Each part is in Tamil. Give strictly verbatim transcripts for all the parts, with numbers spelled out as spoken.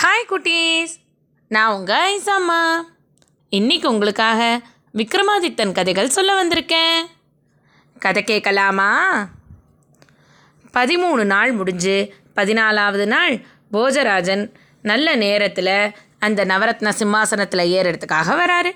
ஹாய் குட்டீஸ், நான் உங்கள் ஐசாம்மா. இன்றைக்கி உங்களுக்காக விக்ரமாதித்தன் கதைகள் சொல்ல வந்திருக்கேன். கதை கேட்கலாமா? பதிமூணு நாள் முடிஞ்சு பதினாலாவது நாள் போஜராஜன் நல்ல நேரத்தில் அந்த நவரத்ன சிம்மாசனத்தில் ஏறுறதுக்காக வராரு.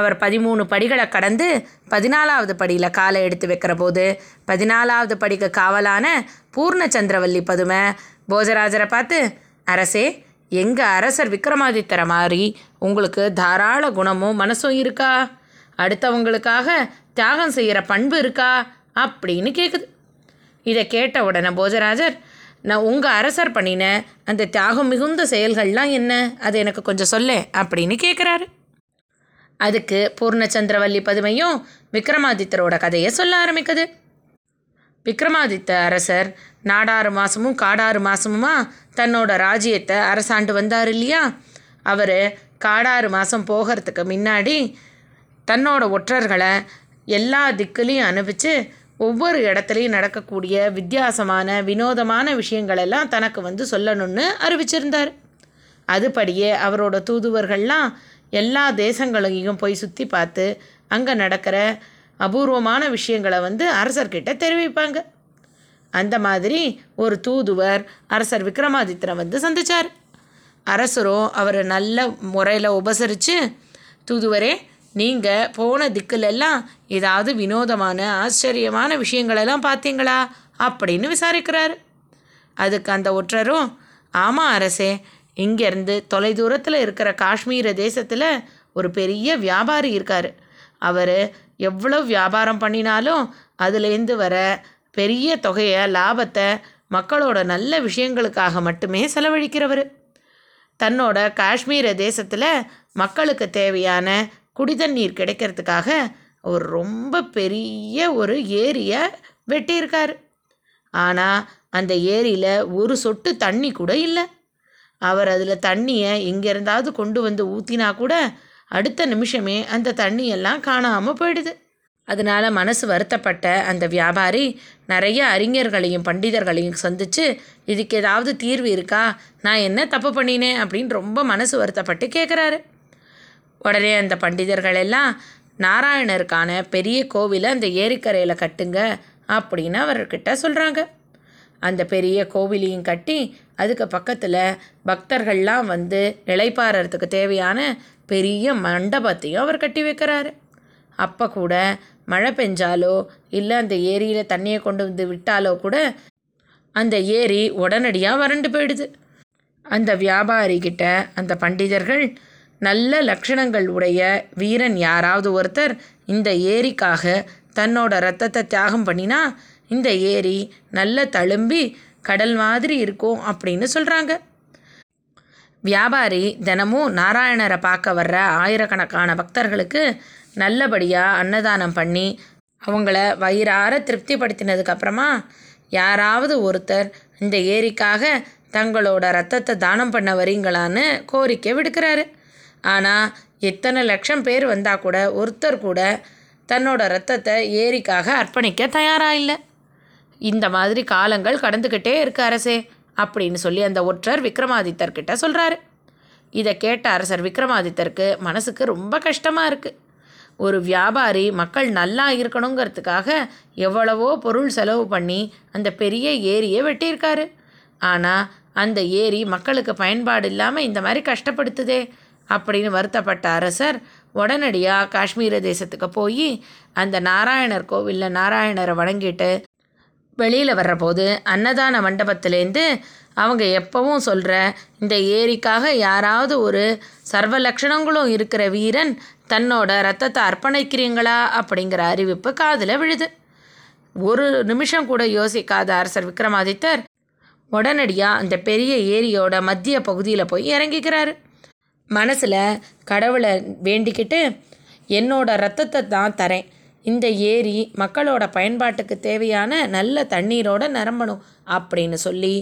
அவர் பதிமூணு படிகளை கடந்து பதினாலாவது படியில் காலை எடுத்து வைக்கிற போது பதினாலாவது படிக்கு காவலான பூர்ணச்சந்திரவல்லி பதுமை போஜராஜரை பார்த்து, அரசே, எங்கள் அரசர் விக்ரமாதித்தர மாதிரி உங்களுக்கு தாராள குணமும் மனசும் இருக்கா? அடுத்தவங்களுக்காக தியாகம் செய்கிற பண்பு இருக்கா? அப்படின்னு கேட்குது. இதை கேட்ட உடனே போஜராஜர், நான் உங்கள் அரசர் பண்ணின அந்த தியாகம் மிகுந்த செயல்கள்லாம் என்ன, அது எனக்கு கொஞ்சம் சொல்லேன் அப்படின்னு கேட்குறாரு. அதுக்கு பூர்ணச்சந்திரவல்லி பதுமையும் விக்ரமாதித்தரோட கதையை சொல்ல ஆரம்பிக்குது. விக்ரமாதித்த அரசர் நாடாறு மாதமும் காடாறு மாதமுமா தன்னோட ராஜ்யத்தை அரசாண்டு வந்தார் இல்லையா? அவர் காடாறு மாதம் போகிறதுக்கு முன்னாடி தன்னோட ஒற்றர்களை எல்லா திக்குலையும் அனுப்பிச்சு ஒவ்வொரு இடத்துலையும் நடக்கக்கூடிய வித்தியாசமான வினோதமான விஷயங்களெல்லாம் தனக்கு வந்து சொல்லணும்னு அறிவிச்சிருந்தார். அதுபடியே அவரோட தூதுவர்கள்லாம் எல்லா தேசங்களையும் போய் சுற்றி பார்த்து அங்கே நடக்கிற அபூர்வமான விஷயங்களை வந்து அரசர்கிட்ட தெரிவிப்பாங்க. அந்த மாதிரி ஒரு தூதுவர் அரசர் விக்ரமாதித்தரை வந்து சந்தித்தார். அரசரும் அவரை நல்ல முறையில் உபசரித்து, தூதுவரே, நீங்கள் போன திக்கிலெல்லாம் ஏதாவது வினோதமான ஆச்சரியமான விஷயங்களெல்லாம் பார்த்தீங்களா அப்படின்னு விசாரிக்கிறார். அதுக்கு அந்த ஒற்றரும், ஆமாம் அரசே, இங்கேருந்து தொலைதூரத்தில் இருக்கிற காஷ்மீர தேசத்தில் ஒரு பெரிய வியாபாரி இருக்கார். அவர் எவ்வளோ வியாபாரம் பண்ணினாலும் அதுலேருந்து வர பெரிய தொகையை லாபத்தை மக்களோட நல்ல விஷயங்களுக்காக மட்டுமே செலவழிக்கிறவர். தன்னோட காஷ்மீர தேசத்தில் மக்களுக்கு தேவையான குடிதண்ணீர் கிடைக்கிறதுக்காக ஒரு ரொம்ப பெரிய ஒரு ஏரியை வெட்டியிருக்கார். ஆனால் அந்த ஏரியில் ஒரு சொட்டு தண்ணி கூட இல்லை. அவர் அதில் தண்ணியை எங்கேருந்தாவது கொண்டு வந்து ஊற்றினா கூட அடுத்த நிமிஷமே அந்த தண்ணியெல்லாம் காணாமல் போயிடுது. அதனால் மனசு வருத்தப்பட்ட அந்த வியாபாரி நிறைய அறிஞர்களையும் பண்டிதர்களையும் சந்தித்து, இதுக்கு ஏதாவது தீர்வு இருக்கா, நான் என்ன தப்பு பண்ணினேன் அப்படின்னு ரொம்ப மனசு வருத்தப்பட்டு கேட்குறாரு. உடனே அந்த பண்டிதர்கள் எல்லாம், நாராயணருக்கான பெரிய கோவிலை அந்த ஏரிக்கரையில் கட்டுங்க அப்படின்னு அவர்கிட்ட சொல்கிறாங்க. அந்த பெரிய கோவிலையும் கட்டி அதுக்கு பக்கத்தில் பக்தர்கள்லாம் வந்து இளைப்பாறதுக்கு தேவையான பெரிய மண்டபத்தையும் அவர் கட்டி வைக்கிறாரு. அப்போ கூட மழை பெஞ்சாலோ இல்லை அந்த ஏரியில் தண்ணியை கொண்டு வந்து விட்டாலோ கூட அந்த ஏரி உடனடியாக வறண்டு போயிடுது. அந்த வியாபாரிக்கிட்ட அந்த பண்டிதர்கள், நல்ல லட்சணங்கள் உடைய வீரன் யாராவது ஒருத்தர் இந்த ஏரிக்காக தன்னோட ரத்தத்தை தியாகம் பண்ணினா இந்த ஏரி நல்லா தழும்பி கடல் மாதிரி இருக்கும் அப்படின்னு சொல்கிறாங்க. வியாபாரி தினமும் நாராயணரை பார்க்க வர்ற ஆயிரக்கணக்கான பக்தர்களுக்கு நல்லபடியாக அன்னதானம் பண்ணி அவங்கள வயிறார திருப்திப்படுத்தினதுக்கப்புறமா, யாராவது ஒருத்தர் இந்த ஏரிக்காக தங்களோட ரத்தத்தை தானம் பண்ண வரீங்களான்னு கோரிக்கை விடுக்கிறாரு. ஆனால் எத்தனை லட்சம் பேர் வந்தால் கூட ஒருத்தர் கூட தன்னோட ரத்தத்தை ஏரிக்காக அர்ப்பணிக்க தயாராக இல்லை. இந்த மாதிரி காலங்கள் கடந்துக்கிட்டே இருக்கு அரசே அப்படின்னு சொல்லி அந்த ஒற்றர் விக்ரமாதித்தர்கிட்ட சொல்கிறாரு. இதை கேட்ட அரசர் விக்ரமாதித்தருக்கு மனசுக்கு ரொம்ப கஷ்டமாக இருக்குது. ஒரு வியாபாரி மக்கள் நல்லா இருக்கணுங்கிறதுக்காக எவ்வளவோ பொருள் செலவு பண்ணி அந்த பெரிய ஏரியை வெட்டியிருக்காரு. ஆனால் அந்த ஏரி மக்களுக்கு பயன்பாடு இல்லாமல் இந்த மாதிரி கஷ்டப்படுத்துதே அப்படின்னு வருத்தப்பட்ட அரசர் உடனடியாக காஷ்மீர தேசத்துக்கு போய் அந்த நாராயணர் கோவிலில் நாராயணரை வணங்கிட்டு வெளியில் வர்றபோது அன்னதான மண்டபத்திலேருந்து அவங்க எப்பவும் சொல்கிற இந்த ஏரிக்காக யாராவது ஒரு சர்வ லட்சணங்களும் இருக்கிற வீரன் தன்னோட ரத்தத்தை அர்ப்பணிக்கிறீங்களா அப்படிங்கிற அறிவிப்பு காதில் விழுது. ஒரு நிமிஷம் கூட யோசிக்காத அரசர் விக்ரமாதித்தர் உடனடியாக அந்த பெரிய ஏரியோட மத்திய பகுதியில் போய் இறங்கிக்கிறாரு. மனசில் கடவுளை வேண்டிக்கிட்டு, என்னோட ரத்தத்தை தான் தரேன், இந்த ஏரி மக்களோட பயன்பாட்டுக்கு தேவையான நல்ல தண்ணீரோடு நிரம்பணும் அப்படின்னு சொல்லி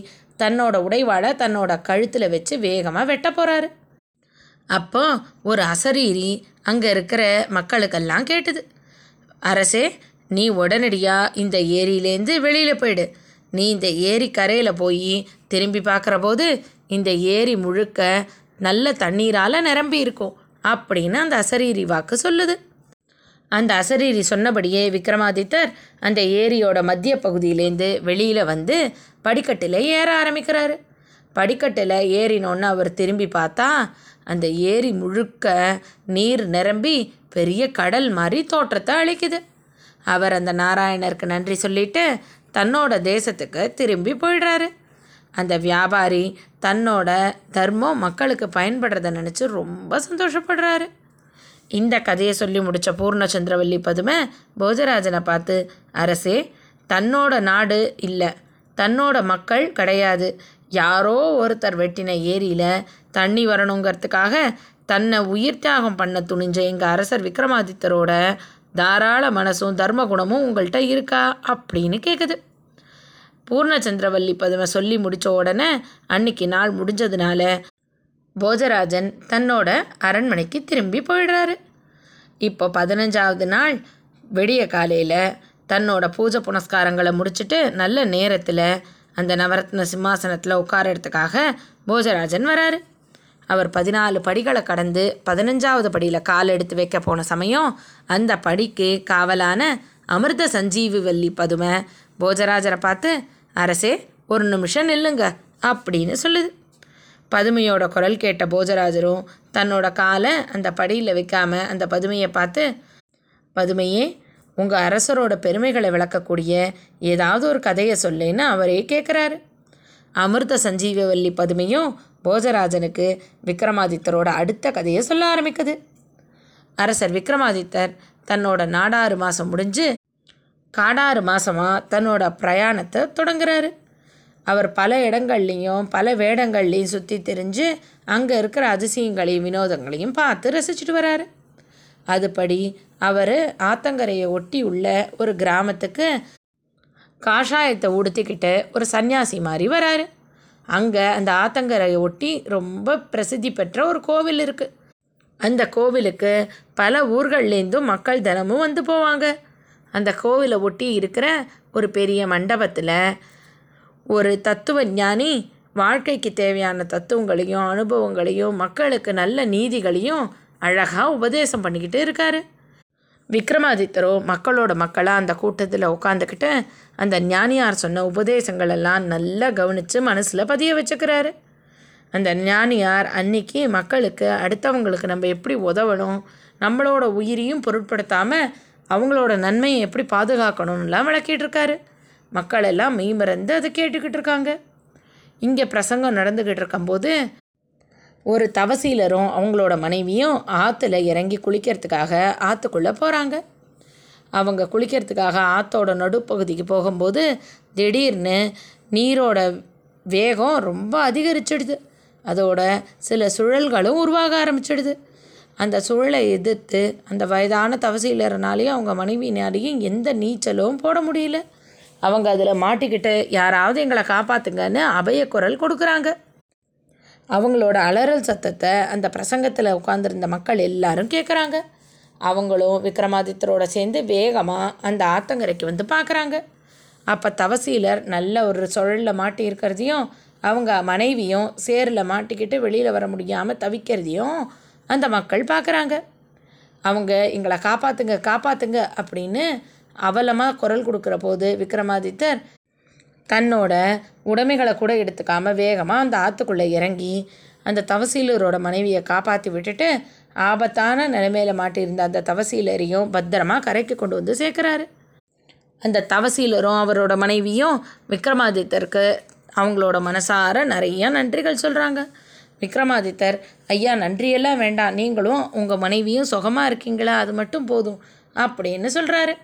தன்னோட உடைவாளை தன்னோட கழுத்தில் வச்சு வேகமாக வெட்ட போகிறாரு. அப்போ ஒரு அசரீரி அங்கே இருக்கிற மக்களுக்கெல்லாம் கேட்டுது, அரசே, நீ உடனடியாக இந்த ஏரியிலேருந்து வெளியில் போயிடு. நீ இந்த ஏரி கரையில் போய் திரும்பி பார்க்குற போது இந்த ஏரி முழுக்க நல்ல தண்ணீரால் நிரம்பி இருக்கும் அப்படின்னு அந்த அசரீரி வாக்கு சொல்லுது. அந்த அசரீரி சொன்னபடியே விக்ரமாதித்தர் அந்த ஏரியோட மத்திய பகுதியிலேருந்து வெளியில் வந்து படிக்கட்டில் ஏற ஆரம்பிக்கிறாரு. படிக்கட்டில் ஏறினோன்னு அவர் திரும்பி பார்த்தா அந்த ஏரி முழுக்க நீர் நிரம்பி பெரிய கடல் மாதிரி தோற்றத்தை அளிக்குது. அவர் அந்த நாராயணருக்கு நன்றி சொல்லிட்டு தன்னோட தேசத்துக்கு திரும்பி போயிடுறாரு. அந்த வியாபாரி தன்னோட தர்மம் மக்களுக்கு பயன்படுறத நினச்சி ரொம்ப சந்தோஷப்படுறாரு. இந்த கதையை சொல்லி முடித்த பூர்ணச்சந்திரவல்லி பதுமை போஜராஜனை பார்த்து, அரசே, தன்னோட நாடு இல்லை, தன்னோட மக்கள் கிடையாது, யாரோ ஒருத்தர் வெட்டின ஏரியில் தண்ணி வரணுங்கிறதுக்காக தன்னை உயிர் தியாகம் பண்ண துணிஞ்ச எங்கள் அரசர் விக்ரமாதித்தரோட தாராள மனசும் தர்ம குணமும் உங்கள்கிட்ட இருக்கா அப்படின்னு கேட்குது. பூர்ணச்சந்திரவல்லி பதுமை சொல்லி முடித்த உடனே அன்னைக்கு நாள் முடிஞ்சதுனால போஜராஜன் தன்னோட அரண்மனைக்கு திரும்பி போயிடுறாரு. இப்போ பதினஞ்சாவது நாள் விடிய காலையில் தன்னோட பூஜை புனஸ்காரங்களை முடிச்சுட்டு நல்ல நேரத்தில் அந்த நவரத்ன சிம்மாசனத்தில் உட்காரறதுக்காக போஜராஜன் வராரு. அவர் பதினாலு படிகளை கடந்து பதினஞ்சாவது படியில் கால் எடுத்து வைக்க போன சமயம் அந்த படிக்கு காவலான அமிர்த சஞ்சீவிவல்லி பதுமை போஜராஜரை பார்த்து, அரசே, ஒரு நிமிஷம் நில்லுங்க அப்படின்னு சொல்லுது. பதுமையோட குரல் கேட்ட போஜராஜரும் தன்னோட காலை அந்த படியில் வைக்காம அந்த பதுமையை பார்த்து, பதுமையே, உங்கள் அரசரோட பெருமைகளை விளக்கக்கூடிய ஏதாவது ஒரு கதையை சொல்லுன்னு அவரே கேட்குறாரு. அமிர்த சஞ்சீவிவல்லி பதுமையும் போஜராஜனுக்கு விக்ரமாதித்தரோட அடுத்த கதையை சொல்ல ஆரம்பிக்குது. அரசர் விக்ரமாதித்தர் தன்னோட நாடாறு மாதம் முடிஞ்சு காடாறு மாதமாக தன்னோட பிரயாணத்தை தொடங்குறாரு. அவர் பல இடங்கள்லேயும் பல வேடங்கள்லேயும் சுற்றி தெரிஞ்சு அங்கே இருக்கிற அதிசயங்களையும் வினோதங்களையும் பார்த்து ரசிச்சுட்டு வராரு. அதுபடி அவர் ஆத்தங்கரையை ஒட்டி உள்ள ஒரு கிராமத்துக்கு காஷாயத்தை உடுத்திக்கிட்டு ஒரு சன்னியாசி மாதிரி வராரு. அங்கே அந்த ஆத்தங்கரையை ஒட்டி ரொம்ப பிரசித்தி பெற்ற ஒரு கோவில் இருக்குது. அந்த கோவிலுக்கு பல ஊர்கள்லேருந்தும் மக்கள் தினமும் வந்து போவாங்க. அந்த கோவிலை ஒட்டி இருக்கிற ஒரு பெரிய மண்டபத்தில் ஒரு தத்துவ ஞானி வாழ்க்கைக்கு தேவையான தத்துவங்களையும் அனுபவங்களையும் மக்களுக்கு நல்ல நீதிகளையும் அழகாக உபதேசம் பண்ணிக்கிட்டு இருக்காரு. விக்ரமாதித்தரோ மக்களோட மக்களாக அந்த கூட்டத்தில் உட்காந்துக்கிட்டு அந்த ஞானியார் சொன்ன உபதேசங்களெல்லாம் நல்லா கவனித்து மனசில் பதிய வச்சுக்கிறாரு. அந்த ஞானியார் அன்னைக்கு மக்களுக்கு அடுத்தவங்களுக்கு நம்ம எப்படி உதவணும், நம்மளோட உயிரையும் பொருட்படுத்தாமல் அவங்களோட நன்மையை எப்படி பாதுகாக்கணும்லாம் விளக்கிட்டுருக்காரு. மக்கள் எல்லாம் மெய்மறந்து அதை கேட்டுக்கிட்டு இருக்காங்க. இங்கே பிரசங்கம் நடந்துக்கிட்டு இருக்கும்போது ஒரு தவசீலரும் அவங்களோட மனைவியும் ஆற்றுல இறங்கி குளிக்கிறதுக்காக ஆற்றுக்குள்ளே போகிறாங்க. அவங்க குளிக்கிறதுக்காக ஆற்றோட நடுப்பகுதிக்கு போகும்போது திடீர்னு நீரோட வேகம் ரொம்ப அதிகரிச்சிடுது. அதோட சில சுழல்களும் உருவாக ஆரம்பிச்சிடுது. அந்த சுழலை எதிர்த்து அந்த வயதான தவசீலர்னாலேயும் அவங்க மனைவினாலேயும் எந்த நீச்சலும் போட முடியல. அவங்க அதில் மாட்டிக்கிட்டு, யாராவது எங்களை காப்பாற்றுங்கன்னு அபயக்குரல் கொடுக்குறாங்க. அவங்களோட அலறல் சத்தத்தை அந்த பிரசங்கத்தில் உட்கார்ந்துருந்த மக்கள் எல்லாரும் கேட்குறாங்க. அவங்களும் விக்ரமாதித்தரோட சேர்ந்து வேகமாக அந்த ஆத்தங்கரைக்கு வந்து பார்க்குறாங்க. அப்போ தவசீலர் நல்ல ஒரு சுழலில் மாட்டி இருக்கிறதையும் அவங்க மனைவியும் சேரில் மாட்டிக்கிட்டு வெளியில் வர முடியாமல் தவிக்கிறதையும் அந்த மக்கள் பார்க்குறாங்க. அவங்க எங்களை காப்பாற்றுங்க காப்பாற்றுங்க அப்படின்னு அவலமாக குரல் கொடுக்குற போது விக்ரமாதித்தர் தன்னோட உடைமைகளை கூட எடுத்துக்காமல் வேகமாக அந்த ஆற்றுக்குள்ளே இறங்கி அந்த தவசீலரோட மனைவியை காப்பாற்றி விட்டுட்டு ஆபத்தான நிலைமையில மாட்டியிருந்த அந்த தவசீலரையும் பத்திரமாக கரைக்கு கொண்டு வந்து சேர்க்குறாரு. அந்த தவசீலரும் அவரோட மனைவியும் விக்ரமாதித்தருக்கு அவங்களோட மனசார நிறையா நன்றிகள் சொல்கிறாங்க. விக்ரமாதித்தர், ஐயா, நன்றியெல்லாம் வேண்டாம், நீங்களும் உங்கள் மனைவியும் சுகமாக இருக்கீங்களா அது மட்டும் போதும் அப்படின்னு சொல்கிறாரு.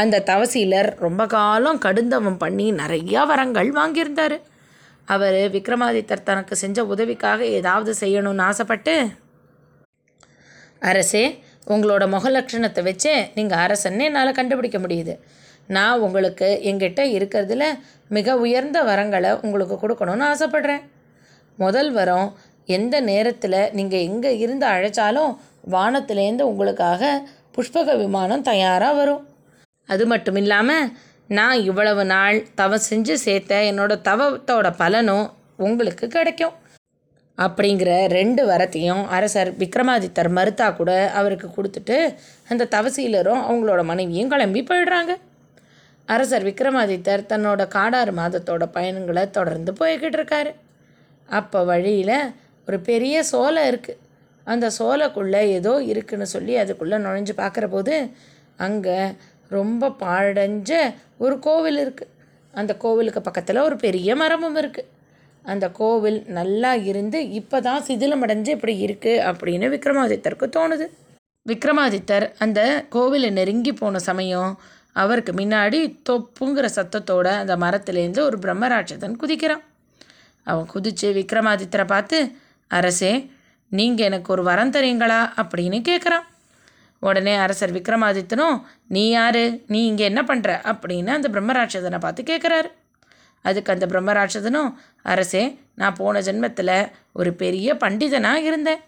அந்த தவசீலர் ரொம்ப காலம் கடுந்தவம் பண்ணி நிறையா வரங்கள் வாங்கியிருந்தார். அவர் விக்ரமாதித்தர் தனக்கு செஞ்ச உதவிக்காக ஏதாவது செய்யணும்னு ஆசைப்பட்டு, அரசே, உங்களோட முகலட்சணத்தை வச்சே நீங்கள் அரசன்னு என்னால் கண்டுபிடிக்க முடியுது. நான் உங்களுக்கு எங்கிட்ட இருக்கிறதுல மிக உயர்ந்த வரங்களை உங்களுக்கு கொடுக்கணும்னு ஆசைப்பட்றேன். முதல் வரம், எந்த நேரத்தில் நீங்கள் எங்கே இருந்து அழைச்சாலும் வானத்திலேருந்து உங்களுக்காக புஷ்பக விமானம் தயாராக வரும். அது மட்டும் இல்லாமல் நான் இவ்வளவு நாள் தவம் செஞ்சு சேர்த்த என்னோடய தவத்தோட பலனும் உங்களுக்கு கிடைக்கும் அப்படிங்கிற ரெண்டு வரத்தையும் அரசர் விக்ரமாதித்தர் மறுத்தா கூட அவருக்கு கொடுத்துட்டு அந்த தவசீலரும் அவங்களோட மனைவியும் கிளம்பி போயிடுறாங்க. அரசர் விக்ரமாதித்தர் தன்னோட காடாறு மாதத்தோட பயணங்களை தொடர்ந்து போய்கிட்டு இருக்காரு. அப்போ வழியில் ஒரு பெரிய சோலை இருக்குது. அந்த சோலைக்குள்ளே ஏதோ இருக்குன்னு சொல்லி அதுக்குள்ளே நுழைஞ்சு பார்க்குற போது அங்கே ரொம்ப பாழடைஞ்ச ஒரு கோவில் இருக்குது. அந்த கோவிலுக்கு பக்கத்தில் ஒரு பெரிய மரமும் இருக்குது. அந்த கோவில் நல்லா இருந்து இப்போ தான் சிதிலமடைஞ்சு இப்படி இருக்குது அப்படின்னு விக்ரமாதித்தருக்கு தோணுது. விக்ரமாதித்தர் அந்த கோவிலை நெருங்கி போன சமயம் அவருக்கு முன்னாடி தொப்புங்கிற சத்தத்தோட அந்த மரத்துலேருந்து ஒரு பிரம்மராட்சதன் குதிக்கிறான். அவன் குதித்து விக்ரமாதித்தரை பார்த்து, அரசே நீங்கள் எனக்கு ஒரு வரம் தரீங்களா அப்படின்னு கேட்குறான். உடனே அரசர் விக்ரமாதித்தனும், நீ யார், நீ இங்கே என்ன பண்ணுற அப்படின்னு அந்த பிரம்மராட்சதனை பார்த்து கேட்குறாரு. அதுக்கு அந்த பிரம்மராட்சதனும், அரசே நான் போன ஜென்மத்தில் ஒரு பெரிய பண்டிதனாக இருந்தேன்.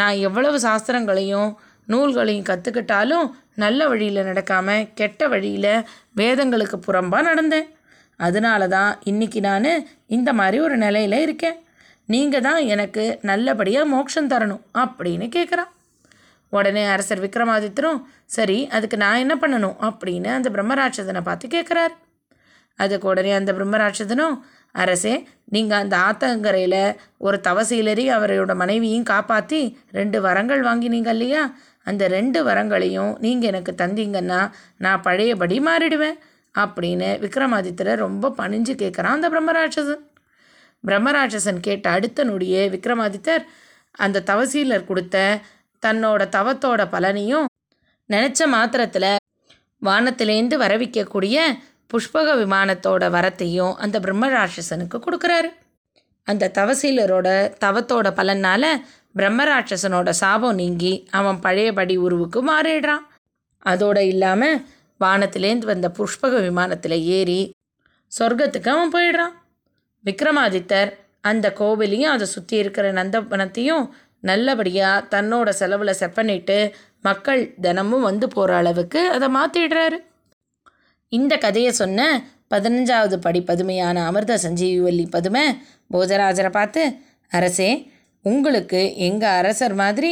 நான் எவ்வளவு சாஸ்திரங்களையும் நூல்களையும் கற்றுக்கிட்டாலும் நல்ல வழியில் நடக்காமல் கெட்ட வழியில் வேதங்களுக்கு புறம்பாக நடந்தேன். அதனால தான் இன்றைக்கி நான் இந்த மாதிரி ஒரு நிலையில் இருக்கேன். நீங்கள் தான் எனக்கு நல்லபடியாக மோட்சம் தரணும் அப்படின்னு கேட்குறான். உடனே அரசர் விக்ரமாதித்தரும், சரி அதுக்கு நான் என்ன பண்ணணும் அப்படின்னு அந்த பிரம்மராட்சதனை பார்த்து கேட்குறாரு. அதுக்கு உடனே அந்த பிரம்மராட்சதனும், அரசே நீங்கள் அந்த ஆத்தங்கரையில் ஒரு தவசீலரி அவரோட மனைவியும் காப்பாற்றி ரெண்டு வரங்கள் வாங்கினீங்க இல்லையா, அந்த ரெண்டு வரங்களையும் நீங்கள் எனக்கு தந்தீங்கன்னா நான் பழையபடி மாறிடுவேன் அப்படின்னு விக்ரமாதித்தரை ரொம்ப பணிஞ்சு கேட்குறான் அந்த பிரம்மராட்சதன். பிரம்மராட்சசன் கேட்ட அடுத்த நொடியே விக்ரமாதித்தர் அந்த தவசீலர் கொடுத்த தன்னோட தவத்தோட பலனையும் நினச்ச மாத்திரத்தில் வானத்திலேருந்து வரவிக்கக்கூடிய புஷ்பக விமானத்தோட வரத்தையும் அந்த பிரம்மராட்சசனுக்கு கொடுக்குறாரு. அந்த தவசீலரோட தவத்தோட பலனால் பிரம்மராட்சசனோட சாபம் நீங்கி அவன் பழையபடி உருவுக்கு மாறிடுறான். அதோடு இல்லாமல் வானத்திலேருந்து வந்த புஷ்பக விமானத்தில் ஏறி சொர்க்கத்துக்கு அவன் போயிடுறான். விக்ரமாதித்தர் அந்த கோவிலையும் அதை சுற்றி இருக்கிற நந்தவனத்தையும் நல்லபடியாக தன்னோட செலவில் செப்பனிட்டு மக்கள் தினமும் வந்து போகிற அளவுக்கு அதை மாற்றிடுறாரு. இந்த கதையை சொன்ன பதினஞ்சாவது படி பதுமையான அமிர்த சஞ்சீவல்லி பதுமை போஜராஜரை பார்த்து, அரசே உங்களுக்கு எங்கள் அரசர் மாதிரி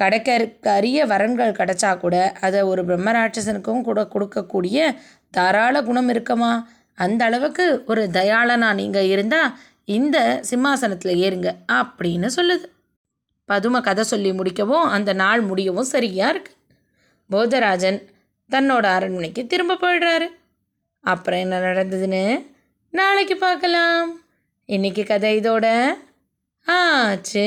கிடைக்க அரிய வரன்கள் கிடைச்சா கூட அதை ஒரு பிரம்மராட்சசனுக்கும் கூட கொடுக்கக்கூடிய தாராள குணம் இருக்குமா? அந்த அளவுக்கு ஒரு தயாளனாக நீங்கள் இருந்தால் இந்த சிம்மாசனத்தில் ஏறுங்க அப்படின்னு சொல்லுது. பதுமை கதை சொல்லி முடிக்கவும் அந்த நாள் முடியவும் சரியாக இருக்குது. போஜராஜன் தன்னோட அரண்மனைக்கு திரும்ப போயிடுறாரு. அப்புறம் என்ன நடந்ததுன்னு நாளைக்கு பார்க்கலாம். இன்றைக்கி கதை இதோட ஆச்சு.